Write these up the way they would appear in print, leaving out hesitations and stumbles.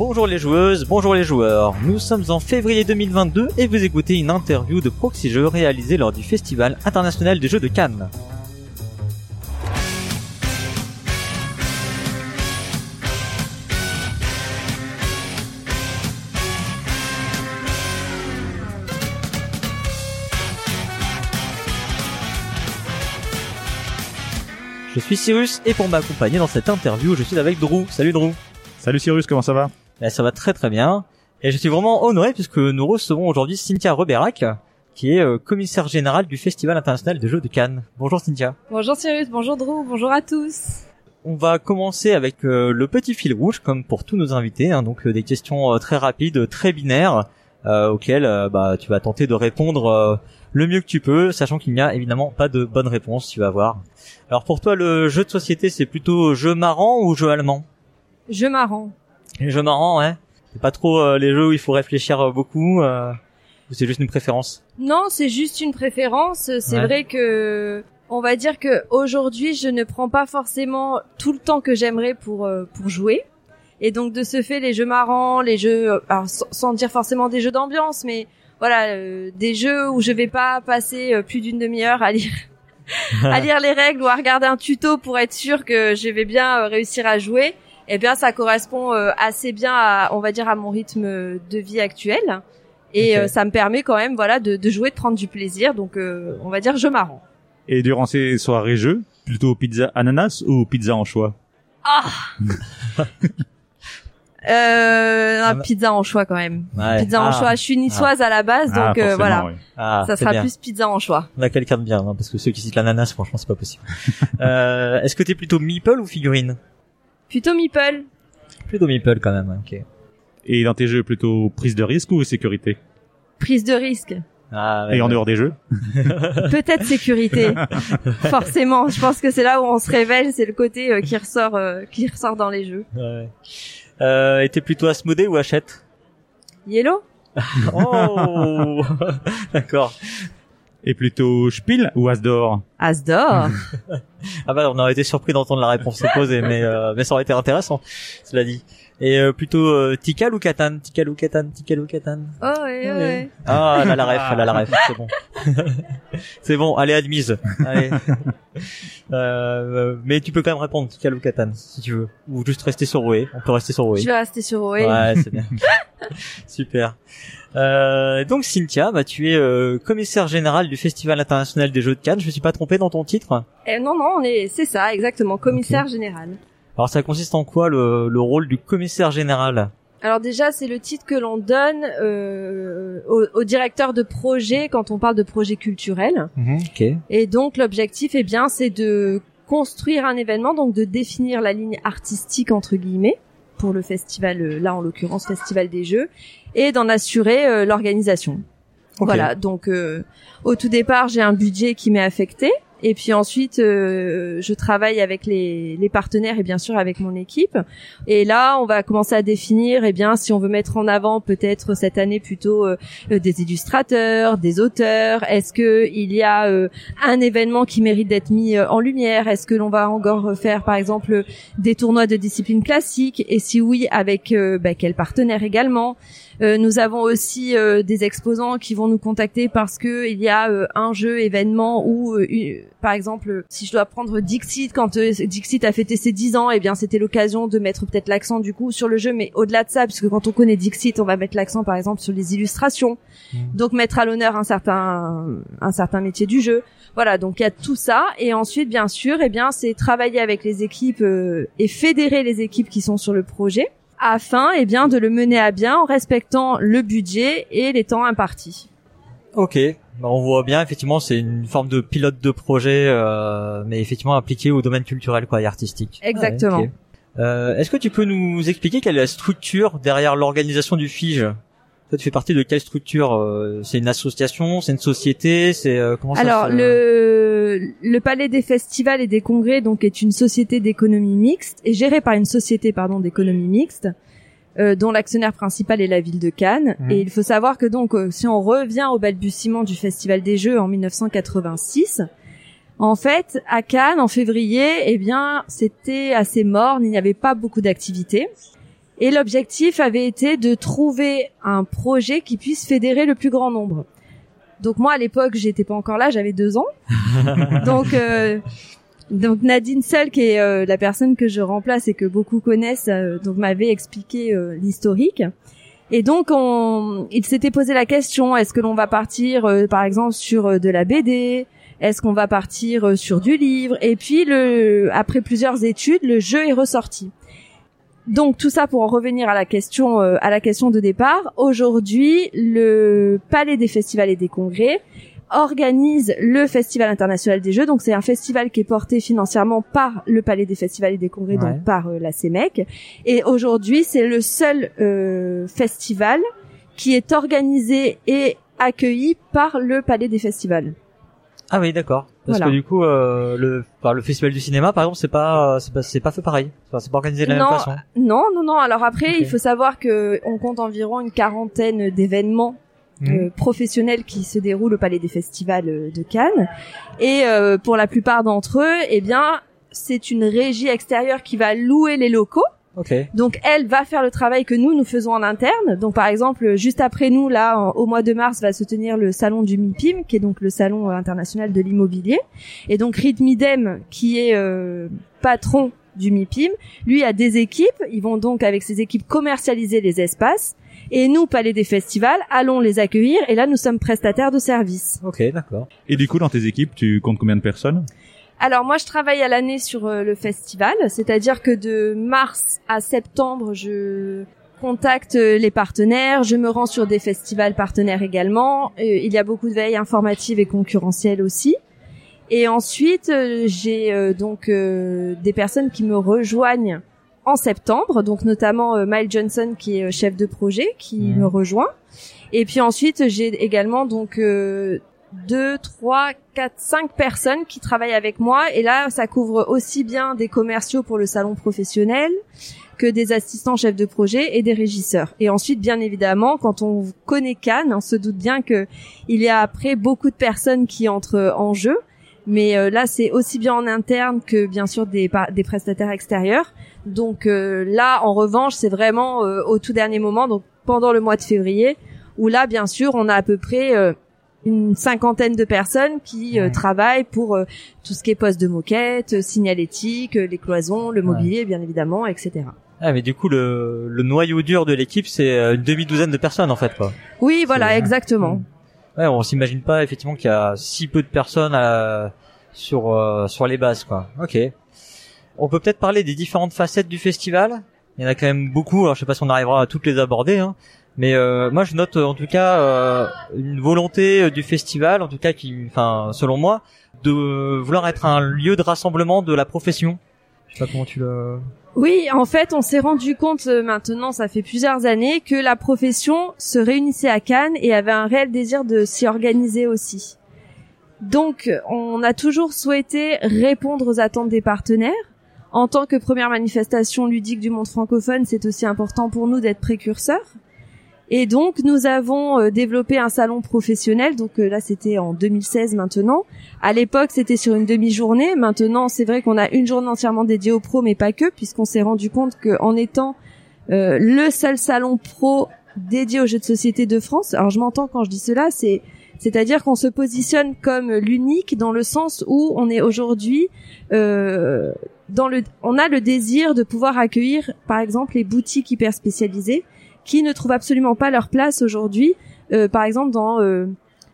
Bonjour les joueuses, bonjour les joueurs. Nous sommes en février 2022 et vous écoutez une interview de Proxy Jeux réalisée lors du Festival International des Jeux de Cannes. Je suis Cyrus et pour m'accompagner dans cette interview, je suis avec Drew. Salut Drew. Salut Cyrus, comment ça va? Ça va très très bien. Et je suis vraiment honoré puisque nous recevons aujourd'hui Cynthia Reberac, qui est commissaire générale du Festival International des Jeux de Cannes. Bonjour Cynthia. Bonjour Cyrus, bonjour Drew, bonjour à tous. On va commencer avec le petit fil rouge comme pour tous nos invités, hein, donc des questions très rapides, très binaires, auxquelles tu vas tenter de répondre le mieux que tu peux, sachant qu'il n'y a évidemment pas de bonne réponse, tu vas voir. Alors pour toi, le jeu de société, c'est plutôt jeu marrant ou jeu allemand? Jeu marrant. Les jeux marrants, ouais. C'est pas trop les jeux où il faut réfléchir beaucoup, ou c'est juste une préférence? Non, c'est juste une préférence. C'est vrai que, on va dire que aujourd'hui, je ne prends pas forcément tout le temps que j'aimerais pour jouer. Et donc, de ce fait, les jeux marrants, les jeux, alors, sans dire forcément des jeux d'ambiance, mais voilà, des jeux où je vais pas passer plus d'une demi-heure à lire à lire les règles ou à regarder un tuto pour être sûr que je vais bien réussir à jouer, eh bien ça correspond assez bien à, on va dire, à mon rythme de vie actuel et okay. Ça me permet quand même voilà de jouer, de prendre du plaisir, donc on va dire jeu marrant. Et durant ces soirées jeux, plutôt pizza ananas ou pizza anchois? Pizza anchois quand même. Ouais. Pizza anchois. Je suis niçoise à la base, donc voilà. Oui. Ça sera bien. Plus pizza anchois. On a quelqu'un de bien, hein, parce que ceux qui citent l'ananas, franchement, c'est pas possible. Est-ce que t'es plutôt meeple ou figurine? Plutôt meeple. Plutôt meeple quand même. Ok. Et dans tes jeux, plutôt prise de risque ou sécurité? Prise de risque. En dehors des jeux? Peut-être sécurité. Forcément, je pense que c'est là où on se révèle, c'est le côté qui ressort dans les jeux. Ouais. Et t'es plutôt Asmodee ou Hachette? Yellow. Oh. D'accord. Et plutôt Spiel ou As d'Or? As d'Or. On aurait été surpris d'entendre la réponse posée, mais ça aurait été intéressant, cela dit. Et plutôt Tikal ou Catan? Tikal ou Catan? Tikal ou Catan? Oh ouais, ouais. Ah, elle a la ref, c'est bon. C'est bon, allez, admise. Allez. Mais tu peux quand même répondre Tikal ou Catan si tu veux, ou juste rester sur Roé. On peut rester sur Roé. Je vais rester sur Roé. Ouais, c'est bien. Super. Donc Cynthia, tu es commissaire générale du Festival International des Jeux de Cannes. Je me suis pas trompé dans ton titre? Non, c'est ça exactement, commissaire général. Alors ça consiste en quoi le rôle du commissaire général? Alors déjà, c'est le titre que l'on donne au directeur de projet quand on parle de projet culturel. Okay. Et donc l'objectif, c'est de construire un événement, donc de définir la ligne artistique entre guillemets pour le festival, là en l'occurrence Festival des Jeux, et d'en assurer l'organisation. Okay. Voilà, donc au tout départ, j'ai un budget qui m'est affecté. Et puis ensuite, je travaille avec les partenaires et bien sûr avec mon équipe. Et là, on va commencer à définir, si on veut mettre en avant peut-être cette année plutôt des illustrateurs, des auteurs. Est-ce que il y a un événement qui mérite d'être mis en lumière? Est-ce que l'on va encore faire, par exemple, des tournois de disciplines classiques? Et si oui, avec quel partenaire également? Nous avons aussi des exposants qui vont nous contacter parce que il y a un jeu événement où par exemple, si je dois prendre Dixit, quand Dixit a fêté ses 10 ans, c'était l'occasion de mettre peut-être l'accent du coup sur le jeu, mais au-delà de ça, puisque quand on connaît Dixit, on va mettre l'accent par exemple sur les illustrations, donc mettre à l'honneur un certain métier du jeu. Voilà, donc il y a tout ça. Et ensuite, bien sûr, c'est travailler avec les équipes et fédérer les équipes qui sont sur le projet afin de le mener à bien en respectant le budget et les temps impartis. Ok, on voit bien, effectivement, c'est une forme de pilote de projet, mais effectivement appliqué au domaine culturel et artistique. Exactement. Ah ouais, okay. Est-ce que tu peux nous expliquer quelle est la structure derrière l'organisation du FIJ? Toi, tu fais partie de quelle structure? C'est une association? C'est une société? C'est comment ça se fait? Alors, le Palais des festivals et des congrès donc est une société d'économie mixte et gérée par une société d'économie mixte. Dont l'actionnaire principal est la ville de Cannes. Et il faut savoir que donc si on revient au balbutiement du Festival des Jeux en 1986, en fait à Cannes en février, c'était assez morne, il n'y avait pas beaucoup d'activités. Et l'objectif avait été de trouver un projet qui puisse fédérer le plus grand nombre. Donc moi, à l'époque, j'étais pas encore là, j'avais 2 ans. Donc Nadine Seul, qui est la personne que je remplace et que beaucoup connaissent, donc m'avait expliqué l'historique. Et donc il s'était posé la question, est-ce que l'on va partir par exemple sur de la BD ? Est-ce qu'on va partir sur du livre ? Et puis après plusieurs études, le jeu est ressorti. Donc tout ça pour en revenir à la question de départ. Aujourd'hui, le Palais des festivals et des congrès organise le Festival International des Jeux. Donc c'est un festival qui est porté financièrement par le Palais des festivals et des congrès, ouais. Donc par la CEMEC. Et aujourd'hui, c'est le seul festival qui est organisé et accueilli par le Palais des festivals. Ah oui, d'accord. Parce voilà. Que du coup, le festival du cinéma, par exemple, c'est pas fait pareil. C'est pas organisé de la même façon. Non. Alors après, okay. Il faut savoir que on compte environ une quarantaine d'événements professionnels qui se déroulent au Palais des festivals de Cannes. Et pour la plupart d'entre eux, eh bien, c'est une régie extérieure qui va louer les locaux. Okay. Donc elle va faire le travail que nous faisons en interne. Donc par exemple, juste après nous, là, au mois de mars, va se tenir le salon du MIPIM, qui est donc le salon international de l'immobilier. Et donc Reed Midem, qui est patron du MIPIM, lui a des équipes. Ils vont donc avec ses équipes commercialiser les espaces. Et nous, Palais des festivals, allons les accueillir. Et là, nous sommes prestataires de services. Ok, d'accord. Et du coup, dans tes équipes, tu comptes combien de personnes ? Alors moi, je travaille à l'année sur le festival, c'est-à-dire que de mars à septembre, je contacte les partenaires, je me rends sur des festivals partenaires également. Il y a beaucoup de veilles informatives et concurrentielles aussi. Et ensuite, j'ai donc des personnes qui me rejoignent en septembre, donc notamment Miles Johnson, qui est chef de projet, qui me rejoint. Et puis ensuite, j'ai également donc 2, 3, 4, 5 personnes qui travaillent avec moi. Et là, ça couvre aussi bien des commerciaux pour le salon professionnel que des assistants chefs de projet et des régisseurs. Et ensuite, bien évidemment, quand on connaît Cannes, on se doute bien que il y a après beaucoup de personnes qui entrent en jeu. Mais là, c'est aussi bien en interne que bien sûr des prestataires extérieurs. Donc là, en revanche, c'est vraiment au tout dernier moment, donc pendant le mois de février, où là, bien sûr, on a à peu près une cinquantaine de personnes qui travaillent pour tout ce qui est poste de moquette, signalétique, les cloisons, le mobilier, bien évidemment, etc. Ah, mais du coup, le noyau dur de l'équipe, c'est une demi-douzaine de personnes, en fait, quoi. Oui, voilà, exactement. Ouais, on s'imagine pas, effectivement, qu'il y a si peu de personnes sur les bases, quoi. Ok. On peut peut-être parler des différentes facettes du festival. Il y en a quand même beaucoup, alors je sais pas si on arrivera à toutes les aborder, hein. Mais moi je note en tout cas une volonté du festival, en tout cas selon moi, de vouloir être un lieu de rassemblement de la profession. Je sais pas comment tu l'as... Oui, en fait, on s'est rendu compte maintenant, ça fait plusieurs années, que la profession se réunissait à Cannes et avait un réel désir de s'y organiser aussi. Donc, on a toujours souhaité répondre aux attentes des partenaires. En tant que première manifestation ludique du monde francophone, c'est aussi important pour nous d'être précurseurs. Et donc, nous avons développé un salon professionnel. Donc là, c'était en 2016 maintenant. À l'époque, c'était sur une demi-journée. Maintenant, c'est vrai qu'on a une journée entièrement dédiée aux pros, mais pas que, puisqu'on s'est rendu compte qu'en étant le seul salon pro dédié aux jeux de société de France, alors je m'entends quand je dis cela, c'est-à-dire qu'on se positionne comme l'unique dans le sens où on est aujourd'hui... on a le désir de pouvoir accueillir, par exemple, les boutiques hyper spécialisées, qui ne trouvent absolument pas leur place aujourd'hui, par exemple dans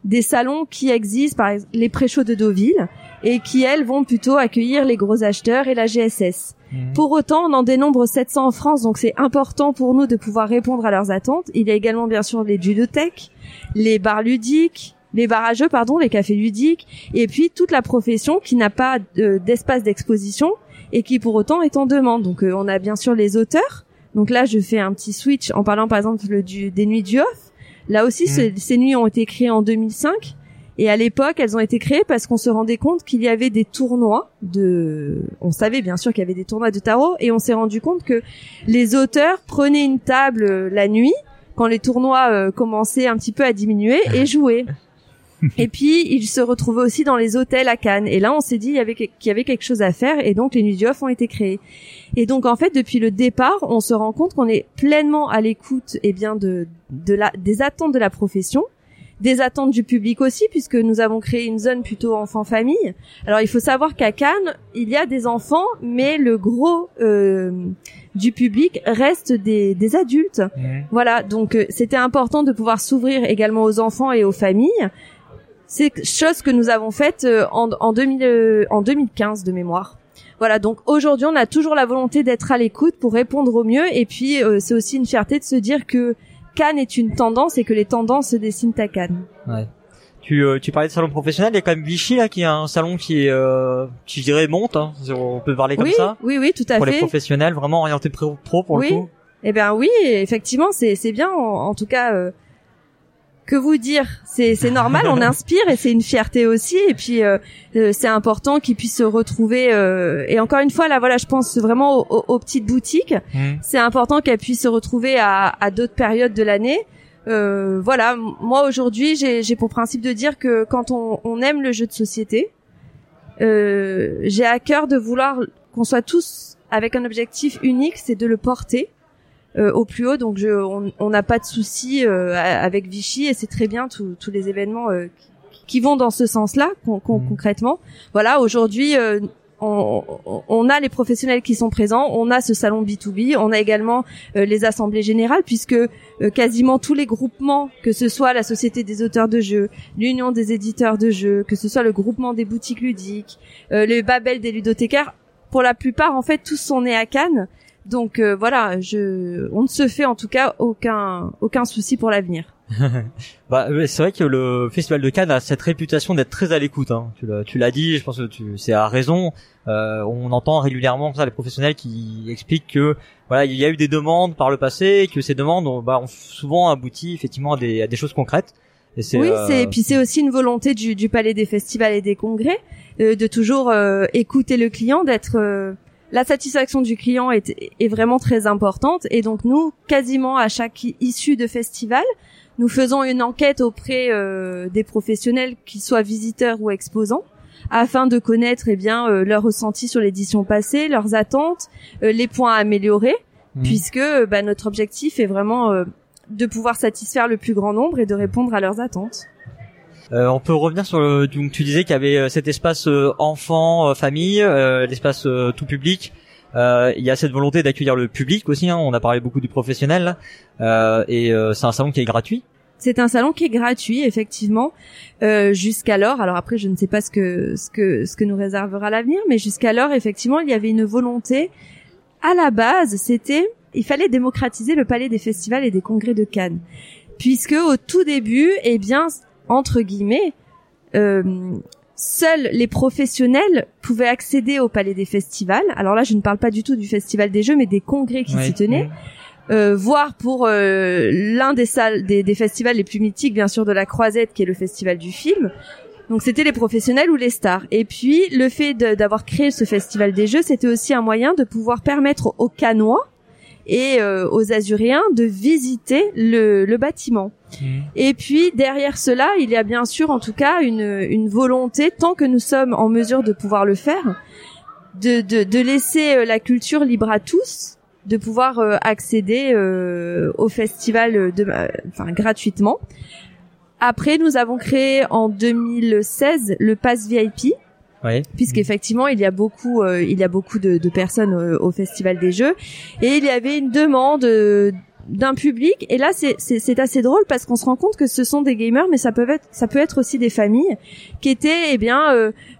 des salons qui existent, par exemple les pré-shows de Deauville, et qui, elles, vont plutôt accueillir les gros acheteurs et la GSS. Pour autant, on en dénombre 700 en France, donc c'est important pour nous de pouvoir répondre à leurs attentes. Il y a également, bien sûr, les ludothèques, les bars ludiques, les bars à jeux, pardon, les cafés ludiques, et puis toute la profession qui n'a pas d'espace d'exposition et qui, pour autant, est en demande. Donc, on a bien sûr les auteurs. Donc là, je fais un petit switch en parlant, par exemple, des nuits du off. Là aussi, ces nuits ont été créées en 2005. Et à l'époque, elles ont été créées parce qu'on se rendait compte qu'il y avait des tournois on savait bien sûr qu'il y avait des tournois de tarot. Et on s'est rendu compte que les auteurs prenaient une table la nuit, quand les tournois commençaient un petit peu à diminuer, et jouaient. Et puis, ils se retrouvaient aussi dans les hôtels à Cannes. Et là, on s'est dit qu'il y avait quelque chose à faire. Et donc, les Nudioff ont été créés. Et donc, en fait, depuis le départ, on se rend compte qu'on est pleinement à l'écoute, eh bien, des attentes de la profession, des attentes du public aussi, puisque nous avons créé une zone plutôt enfant-famille. Alors, il faut savoir qu'à Cannes, il y a des enfants, mais le gros du public reste des adultes. Mmh. Voilà, donc c'était important de pouvoir s'ouvrir également aux enfants et aux familles. C'est chose que nous avons faite en 2015 de mémoire. Voilà, donc aujourd'hui, on a toujours la volonté d'être à l'écoute pour répondre au mieux. Et puis, c'est aussi une fierté de se dire que Cannes est une tendance et que les tendances se dessinent à Cannes. Ouais. Tu parlais de salon professionnel, il y a quand même Vichy là qui a un salon qui est, je dirais, monte, hein, on peut parler comme ça. Oui, oui, tout à fait. Pour les professionnels, vraiment orienté pro pour le coup. Eh ben oui, effectivement, c'est bien, en tout cas. Que vous dire, c'est normal, on inspire et c'est une fierté aussi. Et puis c'est important qu'ils puissent se retrouver. Et encore une fois, là, voilà, je pense vraiment aux petites boutiques. Mmh. C'est important qu'elles puissent se retrouver à d'autres périodes de l'année. Voilà, moi aujourd'hui, j'ai pour principe de dire que quand on aime le jeu de société, j'ai à cœur de vouloir qu'on soit tous avec un objectif unique, c'est de le porter au plus haut. Donc on n'a pas de souci avec Vichy, et c'est très bien tous les événements qui vont dans ce sens-là concrètement. Voilà, aujourd'hui on a les professionnels qui sont présents, on a ce salon B2B, on a également les assemblées générales, puisque quasiment tous les groupements, que ce soit la Société des auteurs de jeux, l'Union des éditeurs de jeux, que ce soit le groupement des boutiques ludiques, le Babel des ludothécaires, pour la plupart en fait tous sont nés à Cannes. Donc voilà, on ne se fait en tout cas aucun souci pour l'avenir. Bah c'est vrai que le Festival de Cannes a cette réputation d'être très à l'écoute, hein. Tu l'as dit, je pense que c'est à raison. On entend régulièrement comme ça les professionnels qui expliquent que voilà, il y a eu des demandes par le passé et que ces demandes ont souvent abouti effectivement à des choses concrètes. Et puis c'est aussi une volonté du Palais des festivals et des congrès de toujours écouter le client, d'être la satisfaction du client est vraiment très importante, et donc nous, quasiment à chaque issue de festival, nous faisons une enquête auprès des professionnels, qu'ils soient visiteurs ou exposants, afin de connaître leurs ressentis sur l'édition passée, leurs attentes, les points à améliorer, puisque notre objectif est vraiment de pouvoir satisfaire le plus grand nombre et de répondre à leurs attentes. On peut revenir sur donc tu disais qu'il y avait cet espace enfant, famille, l'espace tout public. Il y a cette volonté d'accueillir le public aussi, hein, on a parlé beaucoup du professionnel, et c'est un salon qui est gratuit. C'est un salon qui est gratuit, effectivement, jusqu'alors. Alors après, je ne sais pas ce que nous réservera l'avenir, mais jusqu'alors, effectivement, il y avait une volonté. À la base, il fallait démocratiser le Palais des festivals et des congrès de Cannes, puisque au tout début, entre guillemets, seuls les professionnels pouvaient accéder au Palais des festivals. Alors là, je ne parle pas du tout du Festival des Jeux, mais des congrès qui s'y tenaient, voire pour l'un des salles des festivals les plus mythiques, bien sûr, de la Croisette, qui est le Festival du film. Donc c'était les professionnels ou les stars. Et puis le fait d'avoir créé ce Festival des Jeux, c'était aussi un moyen de pouvoir permettre aux Cannois et aux Azuréens de visiter le bâtiment. Et puis derrière cela, il y a bien sûr en tout cas une volonté, tant que nous sommes en mesure de pouvoir le faire, de laisser la culture libre à tous, de pouvoir accéder au festival gratuitement. Après, nous avons créé en 2016 le Pass VIP. Oui. Puisqu'effectivement il y a beaucoup de personnes au Festival des Jeux, et il y avait une demande d'un public. Et là c'est assez drôle, parce qu'on se rend compte que ce sont des gamers, mais ça peut être aussi des familles qui étaient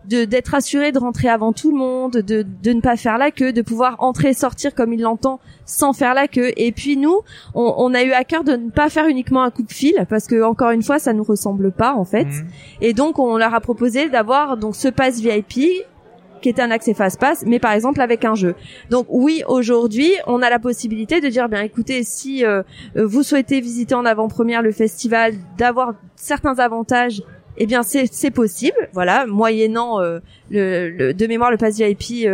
d'être assurées de rentrer avant tout le monde, de ne pas faire la queue, de pouvoir entrer et sortir comme il l'entend sans faire la queue. Et puis nous on a eu à cœur de ne pas faire uniquement un coupe-fil, parce que encore une fois ça nous ressemble pas en fait. Et donc on leur a proposé d'avoir donc ce pass VIP qui était un accès fast-pass, mais par exemple avec un jeu. Donc oui, aujourd'hui, on a la possibilité de dire, bien écoutez, si vous souhaitez visiter en avant-première le festival, d'avoir certains avantages, c'est possible. Voilà, moyennant de mémoire le pass VIP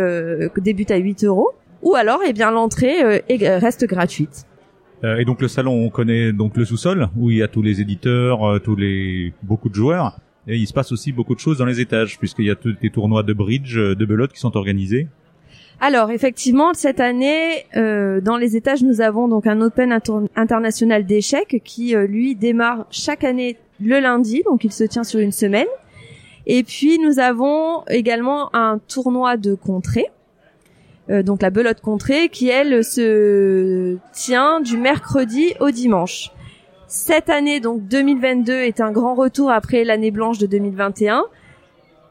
débute à 8 €, ou alors l'entrée reste gratuite. Et donc le salon, on connaît donc le sous-sol où il y a tous les éditeurs, beaucoup de joueurs. Et il se passe aussi beaucoup de choses dans les étages, puisqu'il y a des tournois de bridge, de belote qui sont organisés. Alors, effectivement, cette année, dans les étages, nous avons donc un Open international d'échecs qui, lui, démarre chaque année le lundi, donc il se tient sur une semaine. Et puis, nous avons également un tournoi de contrée, donc la belote contrée, qui, elle, se tient du mercredi au dimanche. Cette année, donc 2022, est un grand retour après l'année blanche de 2021.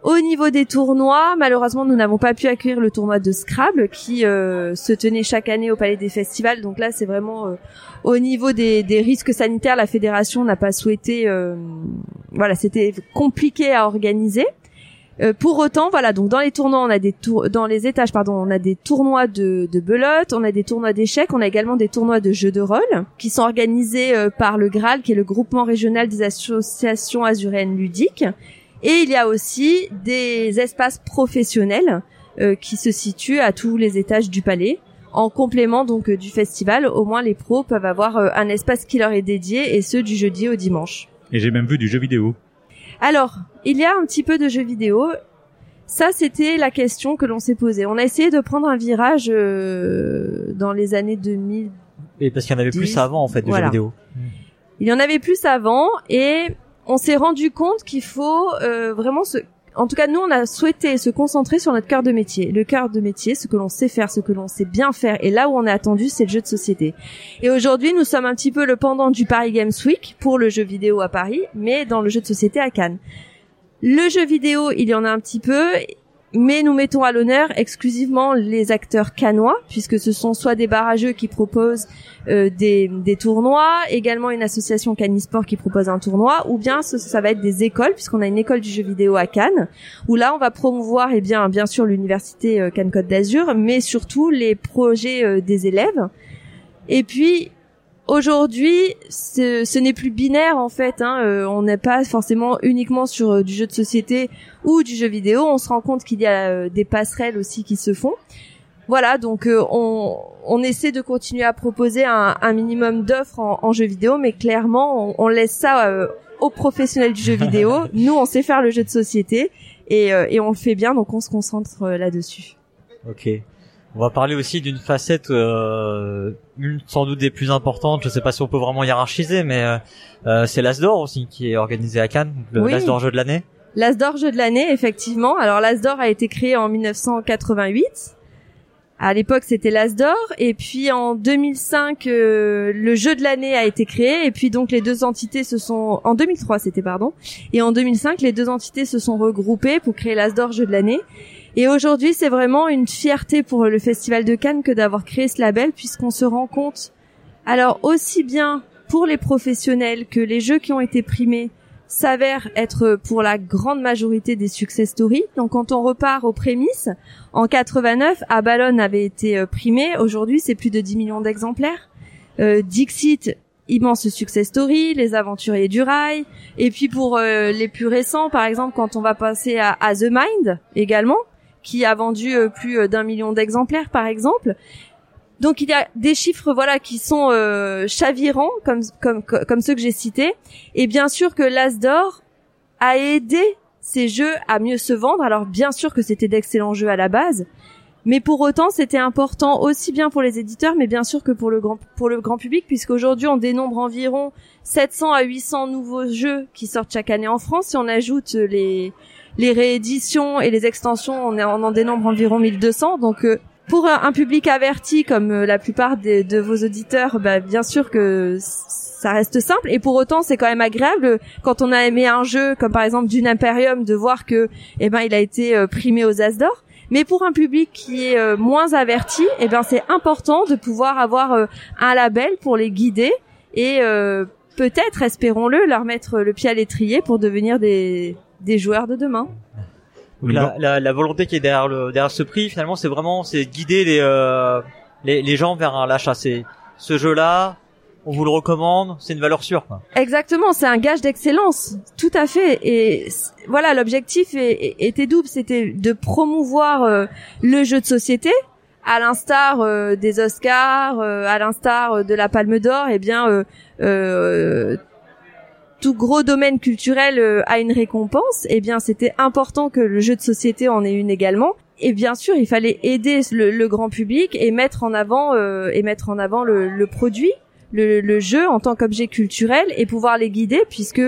Au niveau des tournois, malheureusement, nous n'avons pas pu accueillir le tournoi de Scrabble qui se tenait chaque année au Palais des festivals. Donc là, c'est vraiment au niveau des risques sanitaires, la fédération n'a pas souhaité. Voilà, c'était compliqué à organiser. Pour autant, voilà, donc dans les tournois, on a dans les étages, pardon, on a des tournois de belote, on a des tournois d'échecs, on a également des tournois de jeux de rôle qui sont organisés par le Graal, qui est le groupement régional des associations azuréennes ludiques. Et il y a aussi des espaces professionnels qui se situent à tous les étages du palais. En complément donc du festival, au moins les pros peuvent avoir un espace qui leur est dédié, et ce du jeudi au dimanche. Et j'ai même vu du jeu vidéo. Alors, il y a un petit peu de jeu vidéo. Ça, c'était la question que l'on s'est posée. On a essayé de prendre un virage dans les années 2000. Et parce qu'il y en avait plus avant en fait de voilà. Jeux vidéo. Il y en avait plus avant et on s'est rendu compte qu'il faut vraiment en tout cas, nous, on a souhaité se concentrer sur notre cœur de métier. Le cœur de métier, ce que l'on sait faire, ce que l'on sait bien faire. Et là où on est attendu, c'est le jeu de société. Et aujourd'hui, nous sommes un petit peu le pendant du Paris Games Week pour le jeu vidéo à Paris, mais dans le jeu de société à Cannes. Le jeu vidéo, il y en a un petit peu, mais nous mettons à l'honneur exclusivement les acteurs cannois, puisque ce sont soit des barrageux qui proposent des tournois, également une association Canisport qui propose un tournoi, ou bien ça va être des écoles, puisqu'on a une école du jeu vidéo à Cannes, où là on va promouvoir bien sûr l'université Cannes-Côte d'Azur, mais surtout les projets des élèves. Et puis aujourd'hui, ce n'est plus binaire en fait. On n'est pas forcément uniquement sur du jeu de société ou du jeu vidéo. On se rend compte qu'il y a des passerelles aussi qui se font. Voilà, donc on essaie de continuer à proposer un minimum d'offres en jeu vidéo, mais clairement, on laisse ça aux professionnels du jeu vidéo. Nous, on sait faire le jeu de société et on le fait bien, donc on se concentre là-dessus. Ok. On va parler aussi d'une facette, une sans doute des plus importantes. Je sais pas si on peut vraiment hiérarchiser, mais c'est l'As d'Or aussi qui est organisé à Cannes, l'As d'Or jeu de l'année. L'As d'Or jeu de l'année, effectivement. Alors l'As d'Or a été créé en 1988. À l'époque, c'était l'As d'Or. Et puis en 2005, le jeu de l'année a été créé. Et puis donc les deux entités se sont en 2003, et en 2005, les deux entités se sont regroupées pour créer l'As d'Or jeu de l'année. Et aujourd'hui, c'est vraiment une fierté pour le Festival de Cannes que d'avoir créé ce label, puisqu'on se rend compte, alors aussi bien pour les professionnels que les jeux qui ont été primés s'avèrent être pour la grande majorité des success stories. Donc quand on repart aux prémices, en 89, Abalone avait été primé, aujourd'hui c'est plus de 10 millions d'exemplaires. Dixit, immense success story, Les Aventuriers du Rail, et puis pour les plus récents, par exemple quand on va passer à The Mind également, qui a vendu plus d'1 million d'exemplaires, par exemple. Donc, il y a des chiffres, voilà, qui sont chavirants, comme ceux que j'ai cités. Et bien sûr que l'As d'Or a aidé ces jeux à mieux se vendre. Alors, bien sûr que c'était d'excellents jeux à la base, mais pour autant, c'était important aussi bien pour les éditeurs, mais bien sûr que pour le grand public, puisqu'aujourd'hui, on dénombre environ 700 à 800 nouveaux jeux qui sortent chaque année en France. Si on ajoute les rééditions et les extensions, on en dénombre environ 1200. Donc, pour un public averti comme la plupart de vos auditeurs, bah, bien sûr que ça reste simple. Et pour autant, c'est quand même agréable quand on a aimé un jeu, comme par exemple Dune Imperium, de voir que, il a été primé aux As d'Or. Mais pour un public qui est moins averti, c'est important de pouvoir avoir un label pour les guider et peut-être, espérons-le, leur mettre le pied à l'étrier pour devenir des joueurs de demain. La volonté qui est derrière ce prix, finalement, c'est vraiment guider les gens vers l'achat. C'est ce jeu-là, on vous le recommande, c'est une valeur sûre. Exactement, c'est un gage d'excellence, tout à fait. Et voilà, l'objectif était double, c'était de promouvoir le jeu de société, à l'instar des Oscars, à l'instar de la Palme d'Or, tout gros domaine culturel a une récompense, eh bien c'était important que le jeu de société en ait une également. Et bien sûr, il fallait aider le grand public et mettre en avant le produit, le jeu en tant qu'objet culturel et pouvoir les guider, puisque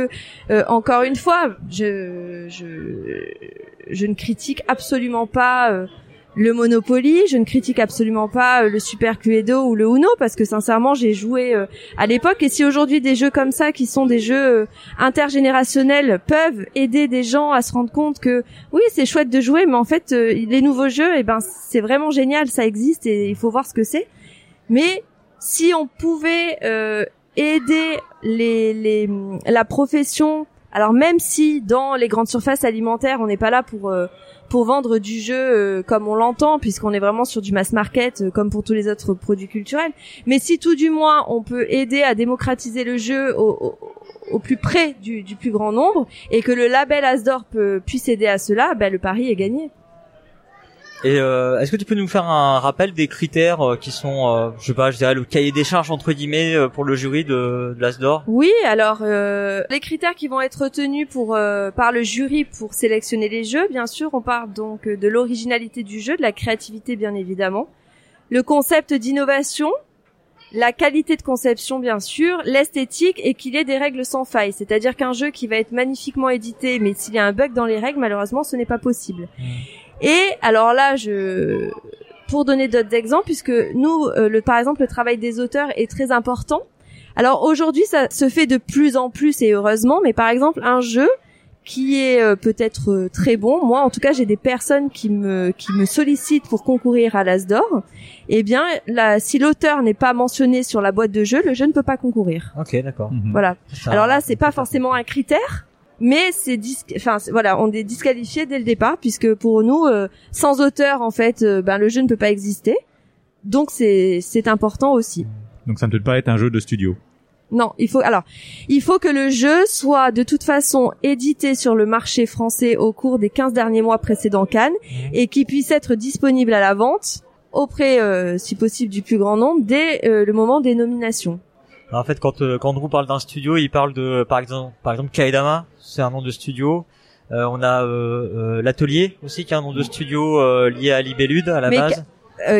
encore une fois, je ne critique absolument pas le Monopoly, je ne critique absolument pas le Super Cluedo ou le Uno, parce que sincèrement j'ai joué à l'époque, et si aujourd'hui des jeux comme ça qui sont des jeux intergénérationnels peuvent aider des gens à se rendre compte que oui, c'est chouette de jouer, mais en fait les nouveaux jeux, eh ben, c'est vraiment génial, ça existe et il faut voir ce que c'est. Mais si on pouvait aider la profession, alors même si dans les grandes surfaces alimentaires on n'est pas là pour vendre du jeu comme on l'entend, puisqu'on est vraiment sur du mass market comme pour tous les autres produits culturels, mais si tout du moins on peut aider à démocratiser le jeu au plus près du plus grand nombre, et que le label As d'Or puisse aider à cela, ben le pari est gagné. Et est-ce que tu peux nous faire un rappel des critères qui sont, je sais pas, je dirais le cahier des charges entre guillemets pour le jury de l'As d'Or ? Oui, alors les critères qui vont être retenus par le jury pour sélectionner les jeux, bien sûr, on part donc de l'originalité du jeu, de la créativité bien évidemment, le concept d'innovation, la qualité de conception bien sûr, l'esthétique, et qu'il y ait des règles sans faille. C'est-à-dire qu'un jeu qui va être magnifiquement édité, mais s'il y a un bug dans les règles, malheureusement, ce n'est pas possible. Et alors là, pour donner d'autres exemples, puisque nous, par exemple, le travail des auteurs est très important. Alors aujourd'hui, ça se fait de plus en plus et heureusement, mais par exemple, un jeu qui est peut-être très bon, moi en tout cas, j'ai des personnes qui me sollicitent pour concourir à l'As d'Or, eh bien, si l'auteur n'est pas mentionné sur la boîte de jeu, le jeu ne peut pas concourir. Ok, d'accord. Mm-hmm. Voilà. Ça, alors là, c'est pas forcément un critère, mais on est disqualifié dès le départ, puisque pour nous, sans auteur, en fait, le jeu ne peut pas exister. Donc c'est important aussi. Donc ça ne peut pas être un jeu de studio. Non, il faut que le jeu soit de toute façon édité sur le marché français au cours des 15 derniers mois précédant Cannes, et qu'il puisse être disponible à la vente auprès, si possible, du plus grand nombre dès le moment des nominations. Alors en fait, quand Drew parle d'un studio, il parle de, par exemple, Kaedama, c'est un nom de studio. On a l'atelier aussi, qui est un nom de studio lié à Libellude à la base.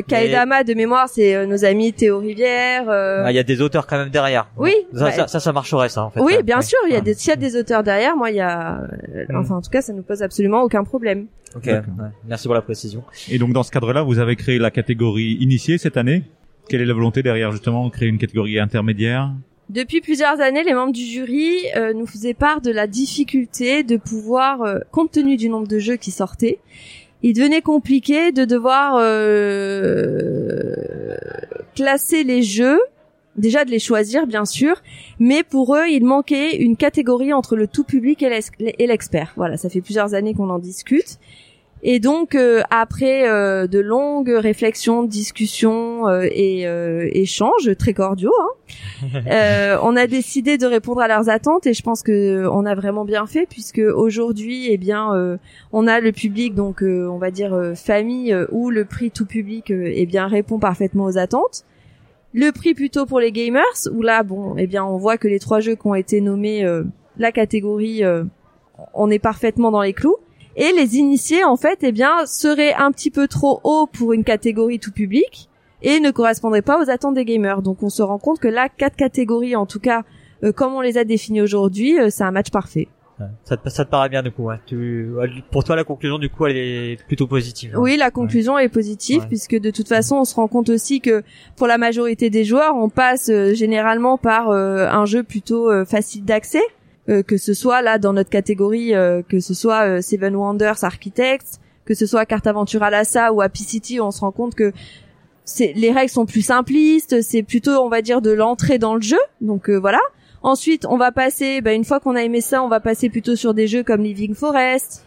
Kaedama, de mémoire, c'est nos amis Théo Rivière. Il y a des auteurs quand même derrière. Oui. Ça, ça marcherait, ça, en fait. Oui, bien sûr. S'il y a des auteurs derrière, moi, il y a, en tout cas, ça ne nous pose absolument aucun problème. Ok. Ouais. Merci pour la précision. Et donc, dans ce cadre-là, vous avez créé la catégorie initiée cette année. Quelle est la volonté derrière, justement, créer une catégorie intermédiaire ? Depuis plusieurs années, les membres du jury nous faisaient part de la difficulté de pouvoir, compte tenu du nombre de jeux qui sortaient, il devenait compliqué de devoir classer les jeux, déjà de les choisir, bien sûr, mais pour eux, il manquait une catégorie entre le tout public et l'expert. Voilà, ça fait plusieurs années qu'on en discute. Et donc après de longues réflexions, discussions et échanges très cordiaux, on a décidé de répondre à leurs attentes, et je pense que on a vraiment bien fait, puisque aujourd'hui, eh bien, on a le public, donc on va dire famille, où le prix tout public eh bien répond parfaitement aux attentes. Le prix plutôt pour les gamers, où là, bon, eh bien, on voit que les trois jeux qui ont été nommés la catégorie, on est parfaitement dans les clous. Et les initiés, en fait, eh bien, seraient un petit peu trop hauts pour une catégorie tout public et ne correspondraient pas aux attentes des gamers. Donc, on se rend compte que là, 4 catégories, en tout cas, comme on les a définies aujourd'hui, c'est un match parfait. Ça te paraît bien, du coup, hein. Pour toi, la conclusion, du coup, elle est plutôt positive, hein. Oui, la conclusion est positive, puisque de toute façon, on se rend compte aussi que pour la majorité des joueurs, on passe généralement par un jeu plutôt facile d'accès. Que ce soit là dans notre catégorie, que ce soit Seven Wonders Architects, que ce soit Cartaventura Lassa ou Happy City, on se rend compte que les règles sont plus simplistes, c'est plutôt, on va dire, de l'entrée dans le jeu. Donc voilà. Ensuite, on va passer, une fois qu'on a aimé ça, on va passer plutôt sur des jeux comme Living Forest.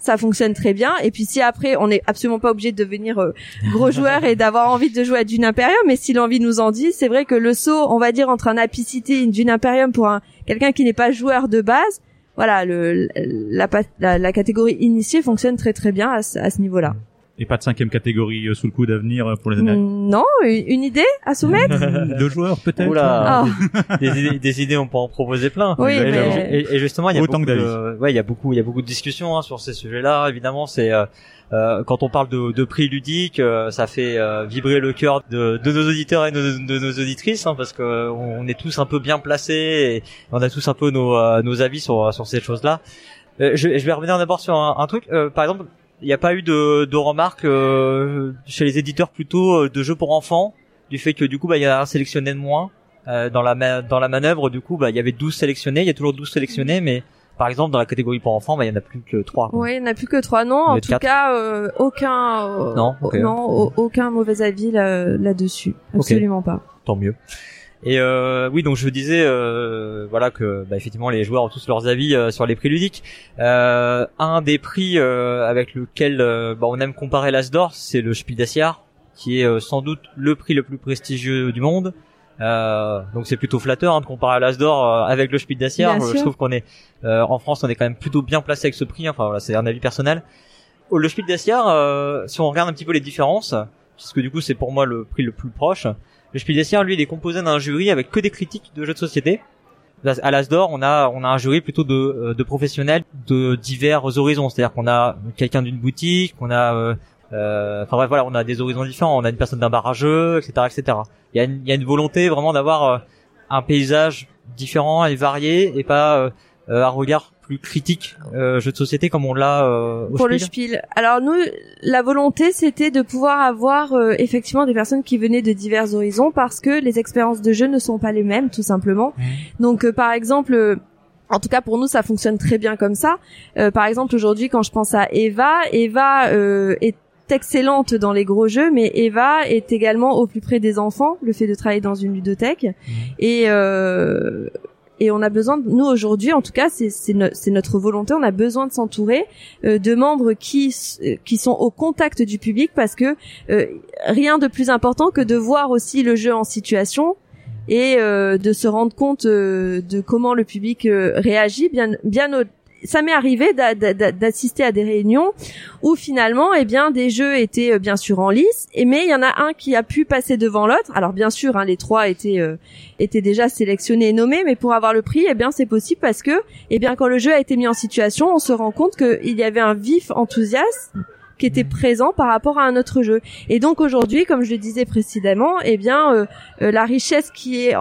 Ça fonctionne très bien. Et puis si après, on n'est absolument pas obligé de devenir gros joueur et d'avoir envie de jouer à Dune Imperium, mais si l'envie nous en dit, c'est vrai que le saut, on va dire, entre un Happy City et une Dune Imperium pour quelqu'un qui n'est pas joueur de base, voilà, la catégorie initiée fonctionne très très bien à ce niveau-là. Et pas de cinquième catégorie sous le coude à venir pour les années? Non, une idée à soumettre? 2 joueurs peut-être? Oula, oh. des idées, on peut en proposer plein. Oui, et justement, il y a beaucoup de, ouais, il y a beaucoup de discussions, hein, sur ces sujets-là. Évidemment, c'est, quand on parle de prix ludique, ça fait vibrer le cœur de nos auditeurs et de nos auditrices, hein, parce que on est tous un peu bien placés et on a tous un peu nos avis sur ces choses-là. Je vais revenir d'abord sur un truc, par exemple, il n'y a pas eu de remarques chez les éditeurs plutôt de jeux pour enfants, du fait que du coup bah il y en a un sélectionné de moins dans la manœuvre. Du coup bah il y avait 12 sélectionnés, il y a toujours 12 sélectionnés, mais par exemple dans la catégorie pour enfants bah il y en a plus que 3. Oui, il n'y en a plus que 3, non, en tout 4. Cas aucun non, okay. Non, aucun mauvais avis là-dessus, absolument okay. Pas. Tant mieux. Et oui, donc je disais voilà que bah effectivement les joueurs ont tous leurs avis sur les prix ludiques. Un des prix avec lequel bah on aime comparer l'As d'Or, c'est le Spiel des Jahres, qui est sans doute le prix le plus prestigieux du monde. Donc c'est plutôt flatteur, hein, de comparer à l'As d'Or avec le Spiel des Jahres. Je trouve qu'on est en France, on est quand même plutôt bien placé avec ce prix, hein. Enfin voilà, c'est un avis personnel. Le Spiel des Jahres, si on regarde un petit peu les différences, puisque du coup c'est pour moi le prix le plus proche. Le Spiel des Jahres, lui, il est composé d'un jury avec que des critiques de jeux de société. À l'As d'Or, on a un jury plutôt de professionnels de divers horizons. C'est-à-dire qu'on a quelqu'un d'une boutique, on a, enfin bref, voilà, on a des horizons différents. On a une personne d'un bar à jeux, etc., etc. Il y a une volonté vraiment d'avoir un paysage différent et varié, et pas un regard plus critique jeu de société comme on l'a au pour Spiel. Le Spiel. Alors nous, la volonté, c'était de pouvoir avoir effectivement des personnes qui venaient de divers horizons, parce que les expériences de jeu ne sont pas les mêmes, tout simplement. Donc par exemple, en tout cas pour nous, ça fonctionne très bien comme ça. Par exemple aujourd'hui, quand je pense à Eva est excellente dans les gros jeux, mais Eva est également au plus près des enfants, le fait de travailler dans une ludothèque. Et on a besoin, nous aujourd'hui, en tout cas, c'est notre volonté. On a besoin de s'entourer de membres qui sont au contact du public, parce que rien de plus important que de voir aussi le jeu en situation et de se rendre compte de comment le public réagit. Bien au... Ça m'est arrivé d'assister à des réunions où finalement, eh bien, des jeux étaient bien sûr en lice, mais il y en a un qui a pu passer devant l'autre. Alors bien sûr, hein, les trois étaient déjà sélectionnés et nommés, mais pour avoir le prix, eh bien, c'est possible parce que, eh bien, quand le jeu a été mis en situation, on se rend compte qu'il y avait un vif enthousiasme qui était présent par rapport à un autre jeu. Et donc aujourd'hui, comme je le disais précédemment, eh bien la richesse qui est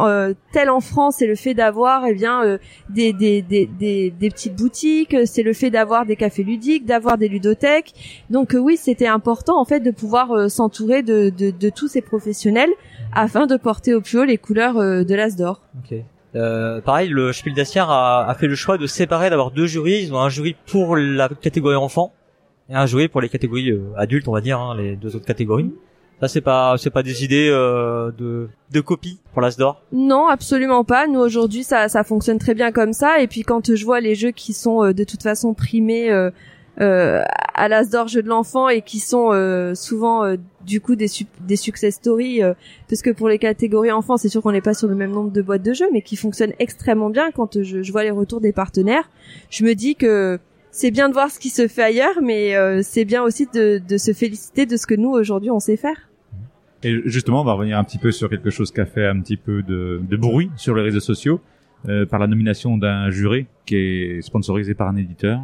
telle en France, c'est le fait d'avoir eh bien des petites boutiques, c'est le fait d'avoir des cafés ludiques, d'avoir des ludothèques. Donc oui, c'était important en fait de pouvoir s'entourer de tous ces professionnels afin de porter au plus haut les couleurs de l'As d'Or. OK. Pareil, le Spiel des Jahres a fait le choix de séparer, d'avoir 2 jurys. Ils ont un jury pour la catégorie enfant et un jury pour les catégories adultes, on va dire, hein, les 2 autres catégories. Ça, c'est pas des idées de copie pour l'As d'Or. Non, absolument pas. Nous aujourd'hui, ça fonctionne très bien comme ça. Et puis quand je vois les jeux qui sont de toute façon primés à l'As d'Or jeu de l'enfant, et qui sont souvent du coup des success stories, parce que pour les catégories enfants, c'est sûr qu'on n'est pas sur le même nombre de boîtes de jeux, mais qui fonctionnent extrêmement bien. Quand je vois les retours des partenaires, je me dis que c'est bien de voir ce qui se fait ailleurs, mais c'est bien aussi de se féliciter de ce que nous, aujourd'hui, on sait faire. Et justement, on va revenir un petit peu sur quelque chose qui a fait un petit peu de bruit sur les réseaux sociaux, par la nomination d'un jury qui est sponsorisé par un éditeur.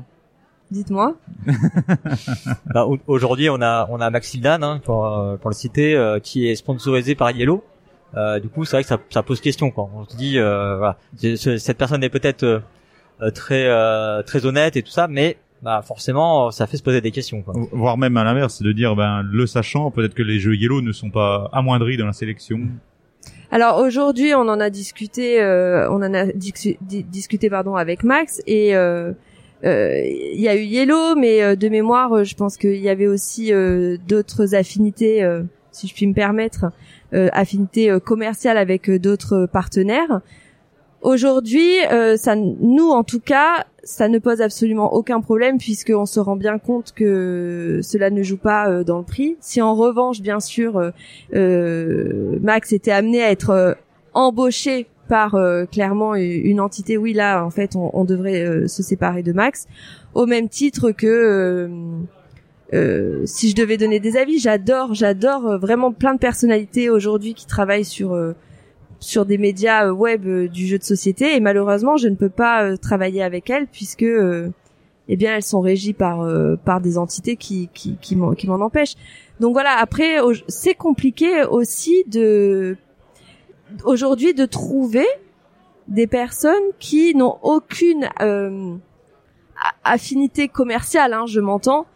Dites-moi. Bah, aujourd'hui, on a Maxidan, hein, pour le citer, qui est sponsorisé par Yellow. Du coup, c'est vrai que ça pose question, quoi. On se dit, voilà, cette personne est peut-être... très honnête et tout ça, mais bah forcément ça fait se poser des questions, quoi. Voire même à l'inverse, c'est de dire le sachant, peut-être que les jeux Yellow ne sont pas amoindris dans la sélection. Alors aujourd'hui, on en a discuté avec Max, et il y a eu Yellow, mais de mémoire, je pense qu'il y avait aussi d'autres affinités, si je puis me permettre, affinités commerciales avec d'autres partenaires. Aujourd'hui, nous en tout cas, ça ne pose absolument aucun problème, puisqu'on se rend bien compte que cela ne joue pas dans le prix. Si en revanche, bien sûr, Max était amené à être embauché par clairement une entité, oui là en fait on devrait se séparer de Max, au même titre que si je devais donner des avis, j'adore vraiment plein de personnalités aujourd'hui qui travaillent sur des médias web du jeu de société, et malheureusement je ne peux pas travailler avec elles puisque elles sont régies par des entités qui m'en empêchent. Donc voilà, après c'est compliqué aussi aujourd'hui de trouver des personnes qui n'ont aucune affinité commerciale, je m'entends,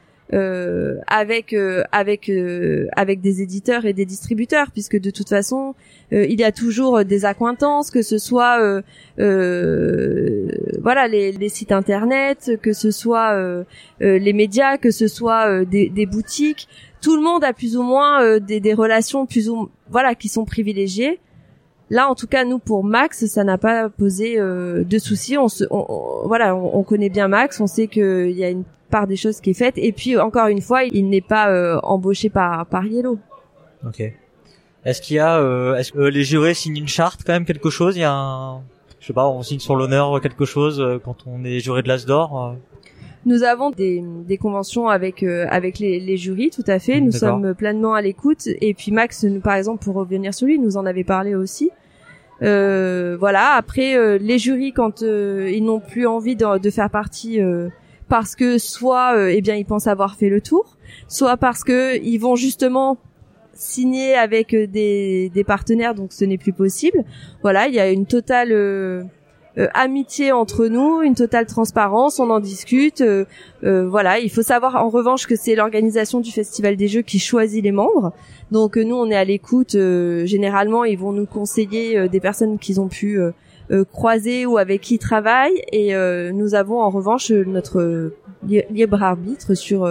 avec des éditeurs et des distributeurs, puisque de toute façon il y a toujours des accointances, que ce soit les sites internet, que ce soit les médias, que ce soit des boutiques. Tout le monde a plus ou moins des relations plus ou voilà qui sont privilégiées. Là, en tout cas, nous pour Max, ça n'a pas posé de soucis. On connaît bien Max, on sait qu'il y a une part des choses qui est faite. Et puis encore une fois, il n'est pas embauché par Yellow. Ok. Est-ce qu'il y a, les jurés signent une charte quand même quelque chose? Il y a on signe sur l'honneur quelque chose quand on est juré de l'As d'Or? Nous avons des conventions avec les jurys, tout à fait. Nous sommes pleinement à l'écoute. Et puis Max, nous, par exemple, pour revenir sur lui, nous en avait parlé aussi. Après, les jurys, quand ils n'ont plus envie de faire partie, parce que soit, ils pensent avoir fait le tour, soit parce que ils vont justement signer avec des partenaires, donc ce n'est plus possible. Voilà, il y a une totale amitié entre nous, une totale transparence, on en discute. Il faut savoir en revanche que c'est l'organisation du Festival des Jeux qui choisit les membres. Donc nous, on est à l'écoute. Généralement, ils vont nous conseiller des personnes qu'ils ont pu croiser ou avec qui ils travaillent. Et nous avons en revanche notre libre arbitre sur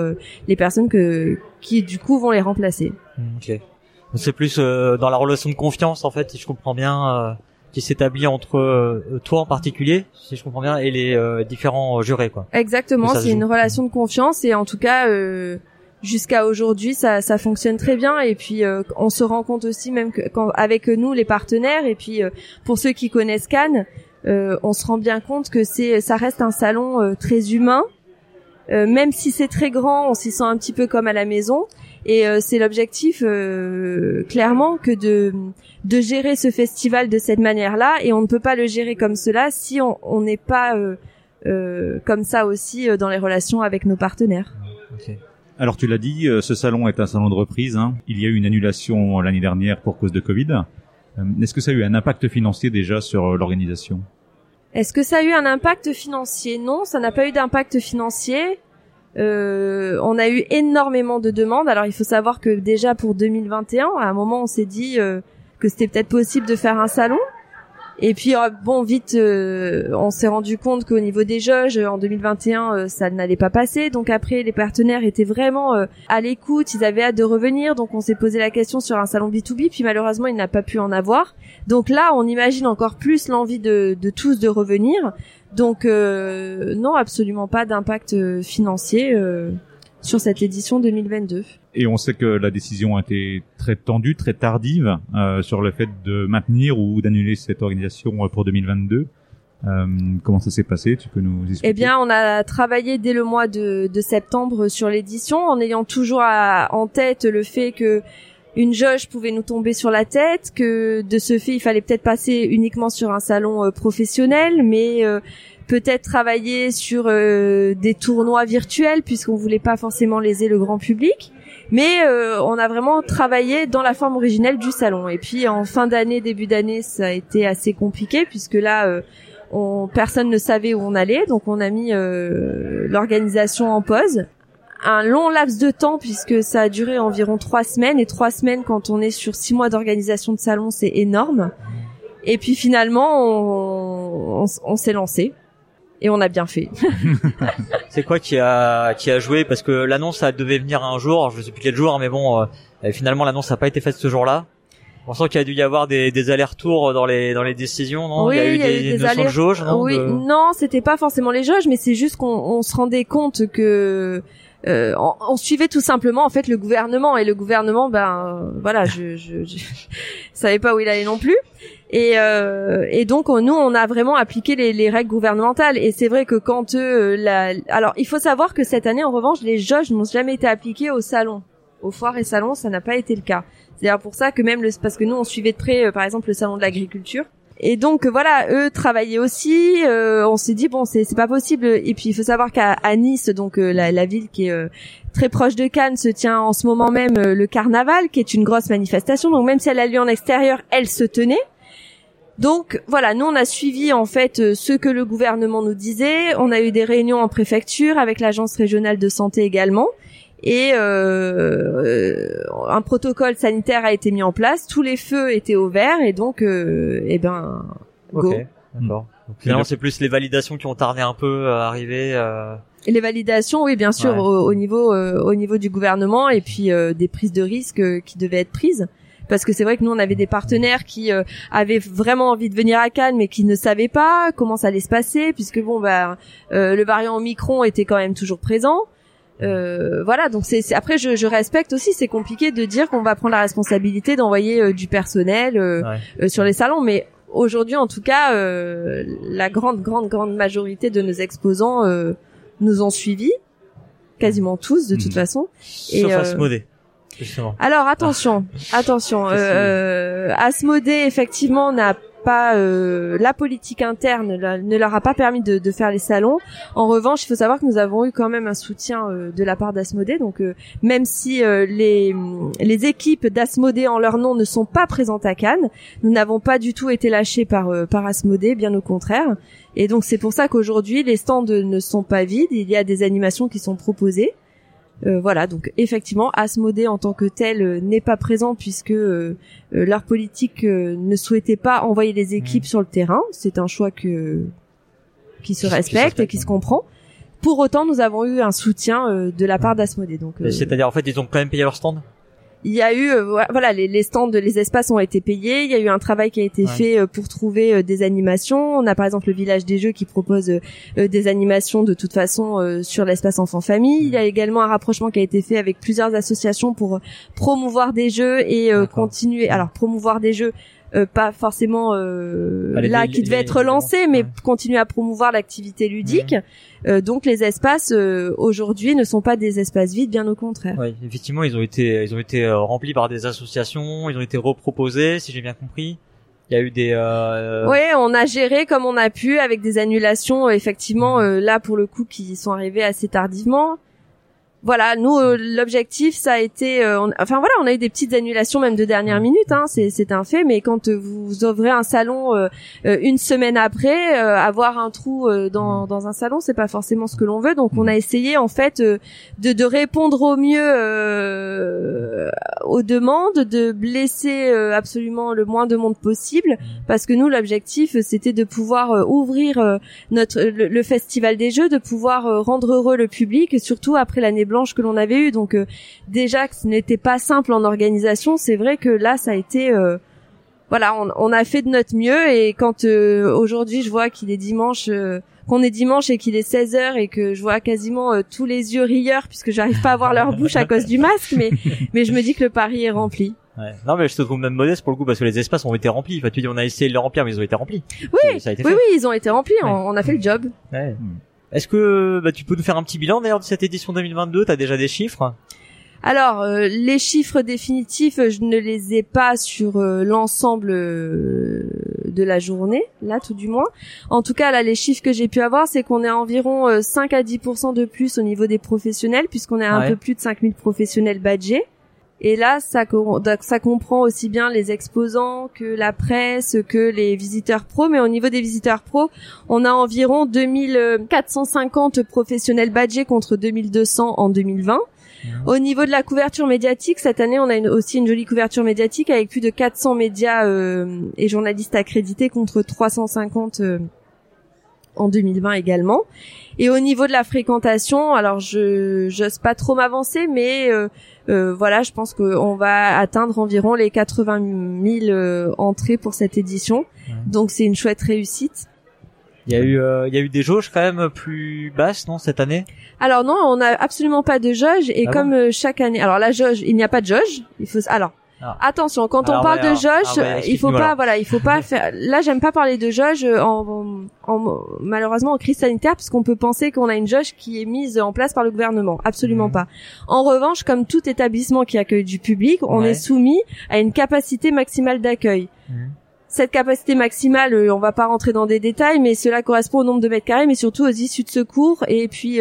les personnes qui du coup vont les remplacer. Ok. C'est plus dans la relation de confiance en fait, si je comprends bien. Qui s'établit entre toi en particulier, si je comprends bien, et les différents jurés, quoi. Exactement, c'est une relation de confiance, et en tout cas jusqu'à aujourd'hui ça fonctionne très bien. Et puis on se rend compte aussi même avec nous les partenaires, et puis pour ceux qui connaissent Cannes, on se rend bien compte que ça reste un salon très humain. Même si c'est très grand, on s'y sent un petit peu comme à la maison, et c'est l'objectif clairement que de gérer ce festival de cette manière-là, et on ne peut pas le gérer comme cela si on n'est pas comme ça aussi dans les relations avec nos partenaires. Okay. Alors tu l'as dit, ce salon est un salon de reprise, hein. Il y a eu une annulation l'année dernière pour cause de Covid. Est-ce que ça a eu un impact financier déjà sur l'organisation ? Est-ce que ça a eu un impact financier ? Non, ça n'a pas eu d'impact financier. On a eu énormément de demandes. Alors, il faut savoir que déjà pour 2021, à un moment, on s'est dit que c'était peut-être possible de faire un salon. Et puis, on s'est rendu compte qu'au niveau des jauges, en 2021, ça n'allait pas passer. Donc après, les partenaires étaient vraiment à l'écoute. Ils avaient hâte de revenir. Donc, on s'est posé la question sur un salon B2B. Puis malheureusement, il n'a pas pu en avoir. Donc là, on imagine encore plus l'envie de tous de revenir. Donc non, absolument pas d'impact financier sur cette édition 2022. Et on sait que la décision a été très tendue, très tardive sur le fait de maintenir ou d'annuler cette organisation pour 2022. Comment ça s'est passé ? Tu peux nous expliquer ? Eh bien, on a travaillé dès le mois de septembre sur l'édition, en ayant toujours en tête le fait que une jauge pouvait nous tomber sur la tête, que de ce fait, il fallait peut-être passer uniquement sur un salon professionnel, mais peut-être travailler sur des tournois virtuels, puisqu'on voulait pas forcément léser le grand public. Mais on a vraiment travaillé dans la forme originelle du salon. Et puis, en fin d'année, début d'année, ça a été assez compliqué, puisque là, personne ne savait où on allait, donc on a mis l'organisation en pause. Un long laps de temps, puisque ça a duré environ 3 semaines, et 3 semaines quand on est sur 6 mois d'organisation de salon, c'est énorme. Et puis finalement, on s'est lancé et on a bien fait. C'est quoi qui a joué? Parce que l'annonce, ça devait venir un jour, je sais plus quel jour, mais bon, finalement l'annonce n'a pas été faite ce jour-là. On sent qu'il y a dû y avoir des allers-retours dans les décisions, non? Oui, il y a eu des allers... de jauge, non? Oui, non, c'était pas forcément les jauges, mais c'est juste qu'on se rendait compte que on suivait tout simplement en fait le gouvernement, et le gouvernement, voilà, je savais pas où il allait non plus. Et donc nous, on a vraiment appliqué les règles gouvernementales. Et c'est vrai que quand alors il faut savoir que cette année en revanche, les jauges n'ont jamais été appliquées au salon, aux foires et salons, ça n'a pas été le cas. C'est-à-dire pour ça que même parce que nous on suivait de près par exemple le salon de l'agriculture. Et donc voilà, eux travaillaient aussi. On s'est dit bon, c'est pas possible. Et puis il faut savoir qu'à Nice, donc la ville qui est très proche de Cannes, se tient en ce moment même le Carnaval, qui est une grosse manifestation. Donc même si elle a lieu en extérieur, elle se tenait. Donc voilà, nous on a suivi en fait ce que le gouvernement nous disait. On a eu des réunions en préfecture avec l'agence régionale de santé également. Et un protocole sanitaire a été mis en place. Tous les feux étaient au vert, et donc, go. Okay, d'accord. Donc, finalement, c'est plus les validations qui ont tardé un peu à arriver. Les validations, oui, bien sûr, ouais. Au niveau du gouvernement, et puis des prises de risques qui devaient être prises. Parce que c'est vrai que nous, on avait des partenaires qui avaient vraiment envie de venir à Cannes, mais qui ne savaient pas comment ça allait se passer, puisque le variant Omicron était quand même toujours présent. Voilà, donc c'est après je respecte aussi, c'est compliqué de dire qu'on va prendre la responsabilité d'envoyer du personnel sur les salons, mais aujourd'hui en tout cas la grande majorité de nos exposants nous ont suivis, quasiment tous de toute façon, et sauf Asmodee. Alors attention, Asmodee effectivement n'a pas la politique interne ne leur a pas permis de faire les salons. En revanche, il faut savoir que nous avons eu quand même un soutien de la part d'Asmodee. Donc même si les équipes d'Asmodee en leur nom ne sont pas présentes à Cannes, nous n'avons pas du tout été lâchés par Asmodee, bien au contraire. Et donc c'est pour ça qu'aujourd'hui les stands ne sont pas vides, il y a des animations qui sont proposées. Voilà, donc effectivement Asmodee en tant que tel n'est pas présent, puisque leur politique ne souhaitait pas envoyer les équipes sur le terrain. C'est un choix qui se respecte et qui se comprend. Pour autant, nous avons eu un soutien de la part d'Asmodee. Donc c'est-à-dire en fait ils ont quand même payé leur stand. Il y a eu les stands, les espaces ont été payés. Il y a eu un travail qui a été fait pour trouver des animations. On a par exemple le Village des Jeux qui propose des animations de toute façon sur l'espace enfant-famille. Il y a également un rapprochement qui a été fait avec plusieurs associations pour promouvoir des jeux et continuer. Alors promouvoir des jeux, pas forcément qui devait être lancé, mais continuer à promouvoir l'activité ludique. Donc les espaces aujourd'hui ne sont pas des espaces vides, bien au contraire. Oui, effectivement, ils ont été remplis par des associations, ils ont été reproposés, si j'ai bien compris. Il y a eu des Oui, on a géré comme on a pu avec des annulations effectivement là pour le coup qui sont arrivées assez tardivement. Voilà, nous l'objectif ça a été on a eu des petites annulations même de dernière minute, c'est un fait, mais quand vous ouvrez un salon une semaine après, avoir un trou dans un salon, c'est pas forcément ce que l'on veut. Donc on a essayé en fait de répondre au mieux aux demandes, de blesser absolument le moins de monde possible, parce que nous l'objectif c'était de pouvoir ouvrir le festival des jeux, de pouvoir rendre heureux le public, surtout après l'année blanche que l'on avait eu. Donc déjà que ce n'était pas simple en organisation, c'est vrai que là ça a été on a fait de notre mieux. Et quand aujourd'hui je vois qu'on est dimanche et qu'il est 16h et que je vois quasiment tous les yeux rieurs, puisque j'arrive pas à voir leur bouche à cause du masque, mais je me dis que le pari est rempli. Ouais. Non, mais je te trouve même modeste pour le coup, parce que les espaces ont été remplis. Enfin, tu dis on a essayé de les remplir, mais ils ont été remplis. Oui, ils ont été remplis. Ouais. On a fait le job. Ouais. Est-ce que tu peux nous faire un petit bilan d'ailleurs de cette édition 2022 ? T'as déjà des chiffres ? Alors, les chiffres définitifs, je ne les ai pas sur l'ensemble de la journée, là tout du moins. En tout cas, là, les chiffres que j'ai pu avoir, c'est qu'on est à environ 5 à 10% de plus au niveau des professionnels, puisqu'on est à un peu plus de 5000 professionnels badgés. Et là, ça comprend aussi bien les exposants que la presse, que les visiteurs pros. Mais au niveau des visiteurs pros, on a environ 2450 professionnels badgés contre 2200 en 2020. Au niveau de la couverture médiatique, cette année, on a aussi une jolie couverture médiatique avec plus de 400 médias et journalistes accrédités contre 350 en 2020 également. Et au niveau de la fréquentation, alors j'ose pas trop m'avancer, mais je pense qu'on va atteindre environ les 80 000 entrées pour cette édition. Donc c'est une chouette réussite. Il y a eu des jauges quand même plus basses, non, cette année? Alors non, on n'a absolument pas de jauge, et chaque année, alors la jauge, il n'y a pas de jauge. Attention, quand on parle de jauge, il faut pas faire. Là, j'aime pas parler de jauge malheureusement en crise sanitaire, parce qu'on peut penser qu'on a une jauge qui est mise en place par le gouvernement. Absolument pas. En revanche, comme tout établissement qui accueille du public, on est soumis à une capacité maximale d'accueil. Cette capacité maximale, on va pas rentrer dans des détails, mais cela correspond au nombre de mètres carrés, mais surtout aux issues de secours, et puis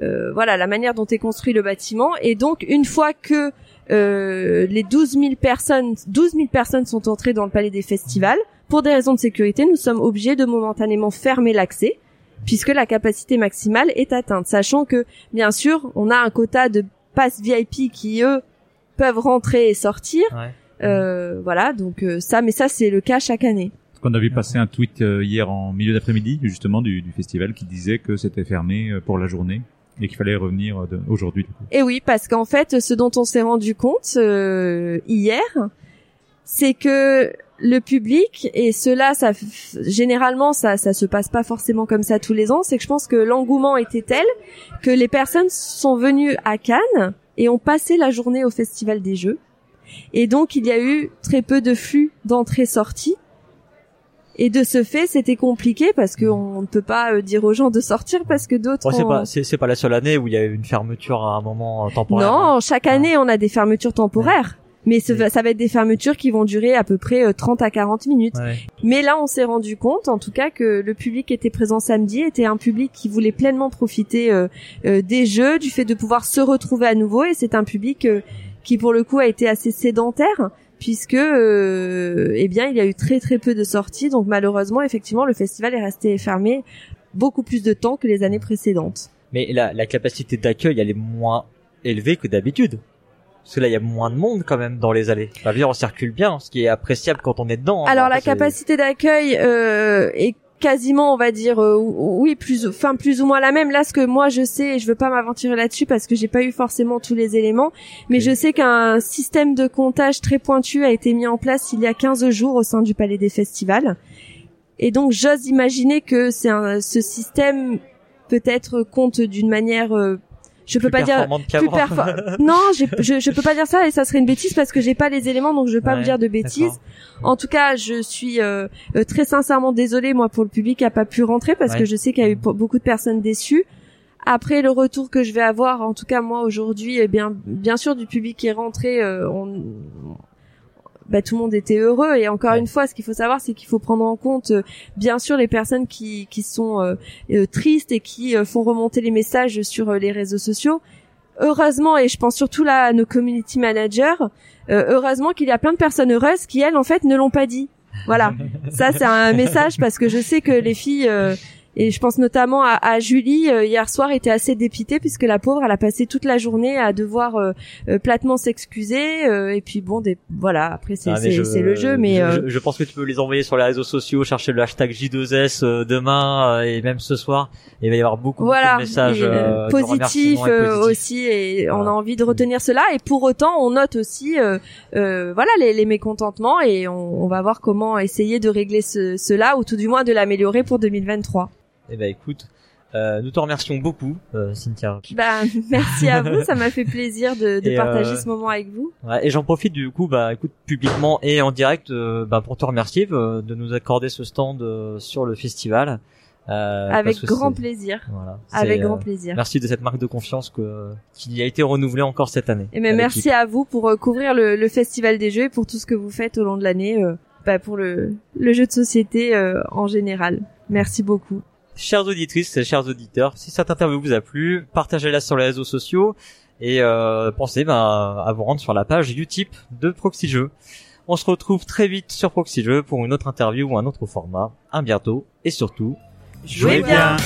la manière dont est construit le bâtiment. Et donc, une fois que les 12 000 personnes sont entrées dans le palais des festivals, pour des raisons de sécurité, nous sommes obligés de momentanément fermer l'accès, puisque la capacité maximale est atteinte. Sachant que, bien sûr, on a un quota de passes VIP qui, eux, peuvent rentrer et sortir. Ouais. Ça c'est le cas chaque année. On avait passé un tweet hier en milieu d'après-midi justement du festival qui disait que c'était fermé pour la journée et qu'il fallait revenir aujourd'hui. Et oui, parce qu'en fait, ce dont on s'est rendu compte hier, c'est que le public, et cela, généralement, ça se passe pas forcément comme ça tous les ans, c'est que je pense que l'engouement était tel que les personnes sont venues à Cannes et ont passé la journée au Festival des Jeux. Et donc, il y a eu très peu de flux d'entrée-sortie. Et de ce fait, c'était compliqué parce qu'on ne peut pas dire aux gens de sortir parce que d'autres... C'est pas la seule année où il y a eu une fermeture à un moment temporaire. Non, chaque année, on a des fermetures temporaires. Mais ça va être des fermetures qui vont durer à peu près 30 à 40 minutes. Ouais. Mais là, on s'est rendu compte, en tout cas, que le public qui était présent samedi était un public qui voulait pleinement profiter des jeux, du fait de pouvoir se retrouver à nouveau. Et c'est un public... qui pour le coup a été assez sédentaire puisque il y a eu très très peu de sorties, donc malheureusement effectivement le festival est resté fermé beaucoup plus de temps que les années précédentes. Mais la capacité d'accueil elle est moins élevée que d'habitude. Parce que là, il y a moins de monde quand même dans les allées. Enfin, je veux dire, on circule bien, ce qui est appréciable quand on est dedans. Alors la capacité d'accueil est quasiment, on va dire, plus ou moins la même. Là, ce que moi je sais, et je veux pas m'aventurer là-dessus parce que j'ai pas eu forcément tous les éléments, mais je sais qu'un système de comptage très pointu a été mis en place il y a 15 jours au sein du Palais des festivals. Et donc, j'ose imaginer que ce système peut-être compte d'une manière je peux pas dire ça et ça serait une bêtise parce que j'ai pas les éléments, donc je veux pas me dire de bêtises. D'accord. En tout cas, je suis très sincèrement désolée moi pour le public qui a pas pu rentrer parce que je sais qu'il y a eu beaucoup de personnes déçues. Après le retour que je vais avoir, en tout cas moi aujourd'hui, bien sûr du public qui est rentré, tout le monde était heureux. Et encore une fois, ce qu'il faut savoir, c'est qu'il faut prendre en compte bien sûr les personnes qui sont tristes et qui font remonter les messages sur les réseaux sociaux. Heureusement, et je pense surtout là à nos community managers, heureusement qu'il y a plein de personnes heureuses qui, elles, en fait, ne l'ont pas dit. Voilà, ça c'est un message parce que je sais que les filles... et je pense notamment à Julie, hier soir, était assez dépitée puisque la pauvre, elle a passé toute la journée à devoir platement s'excuser. Et puis bon, après c'est le jeu. Mais je pense que tu peux les envoyer sur les réseaux sociaux, chercher le hashtag J2S demain et même ce soir. Et il va y avoir beaucoup de messages positifs aussi. Et on a envie de retenir cela. Et pour autant, on note aussi les mécontentements et on va voir comment essayer de régler cela ou tout du moins de l'améliorer pour 2023. Eh ben écoute, nous te remercions beaucoup, Cynthia. Merci à vous, ça m'a fait plaisir de partager ce moment avec vous. Ouais, et j'en profite du coup, écoute, publiquement et en direct, pour te remercier de nous accorder ce stand sur le festival. Avec grand plaisir. Voilà, avec grand plaisir. Merci de cette marque de confiance qui a été renouvelée encore cette année. Et merci à vous pour couvrir le festival des jeux et pour tout ce que vous faites au long de l'année, pour le jeu de société en général. Merci beaucoup. Chères auditrices, chers auditeurs, si cette interview vous a plu, partagez-la sur les réseaux sociaux et pensez à vous rendre sur la page Utip de Proxy Jeux. On se retrouve très vite sur Proxy Jeux pour une autre interview ou un autre format. À bientôt et surtout, jouez bien.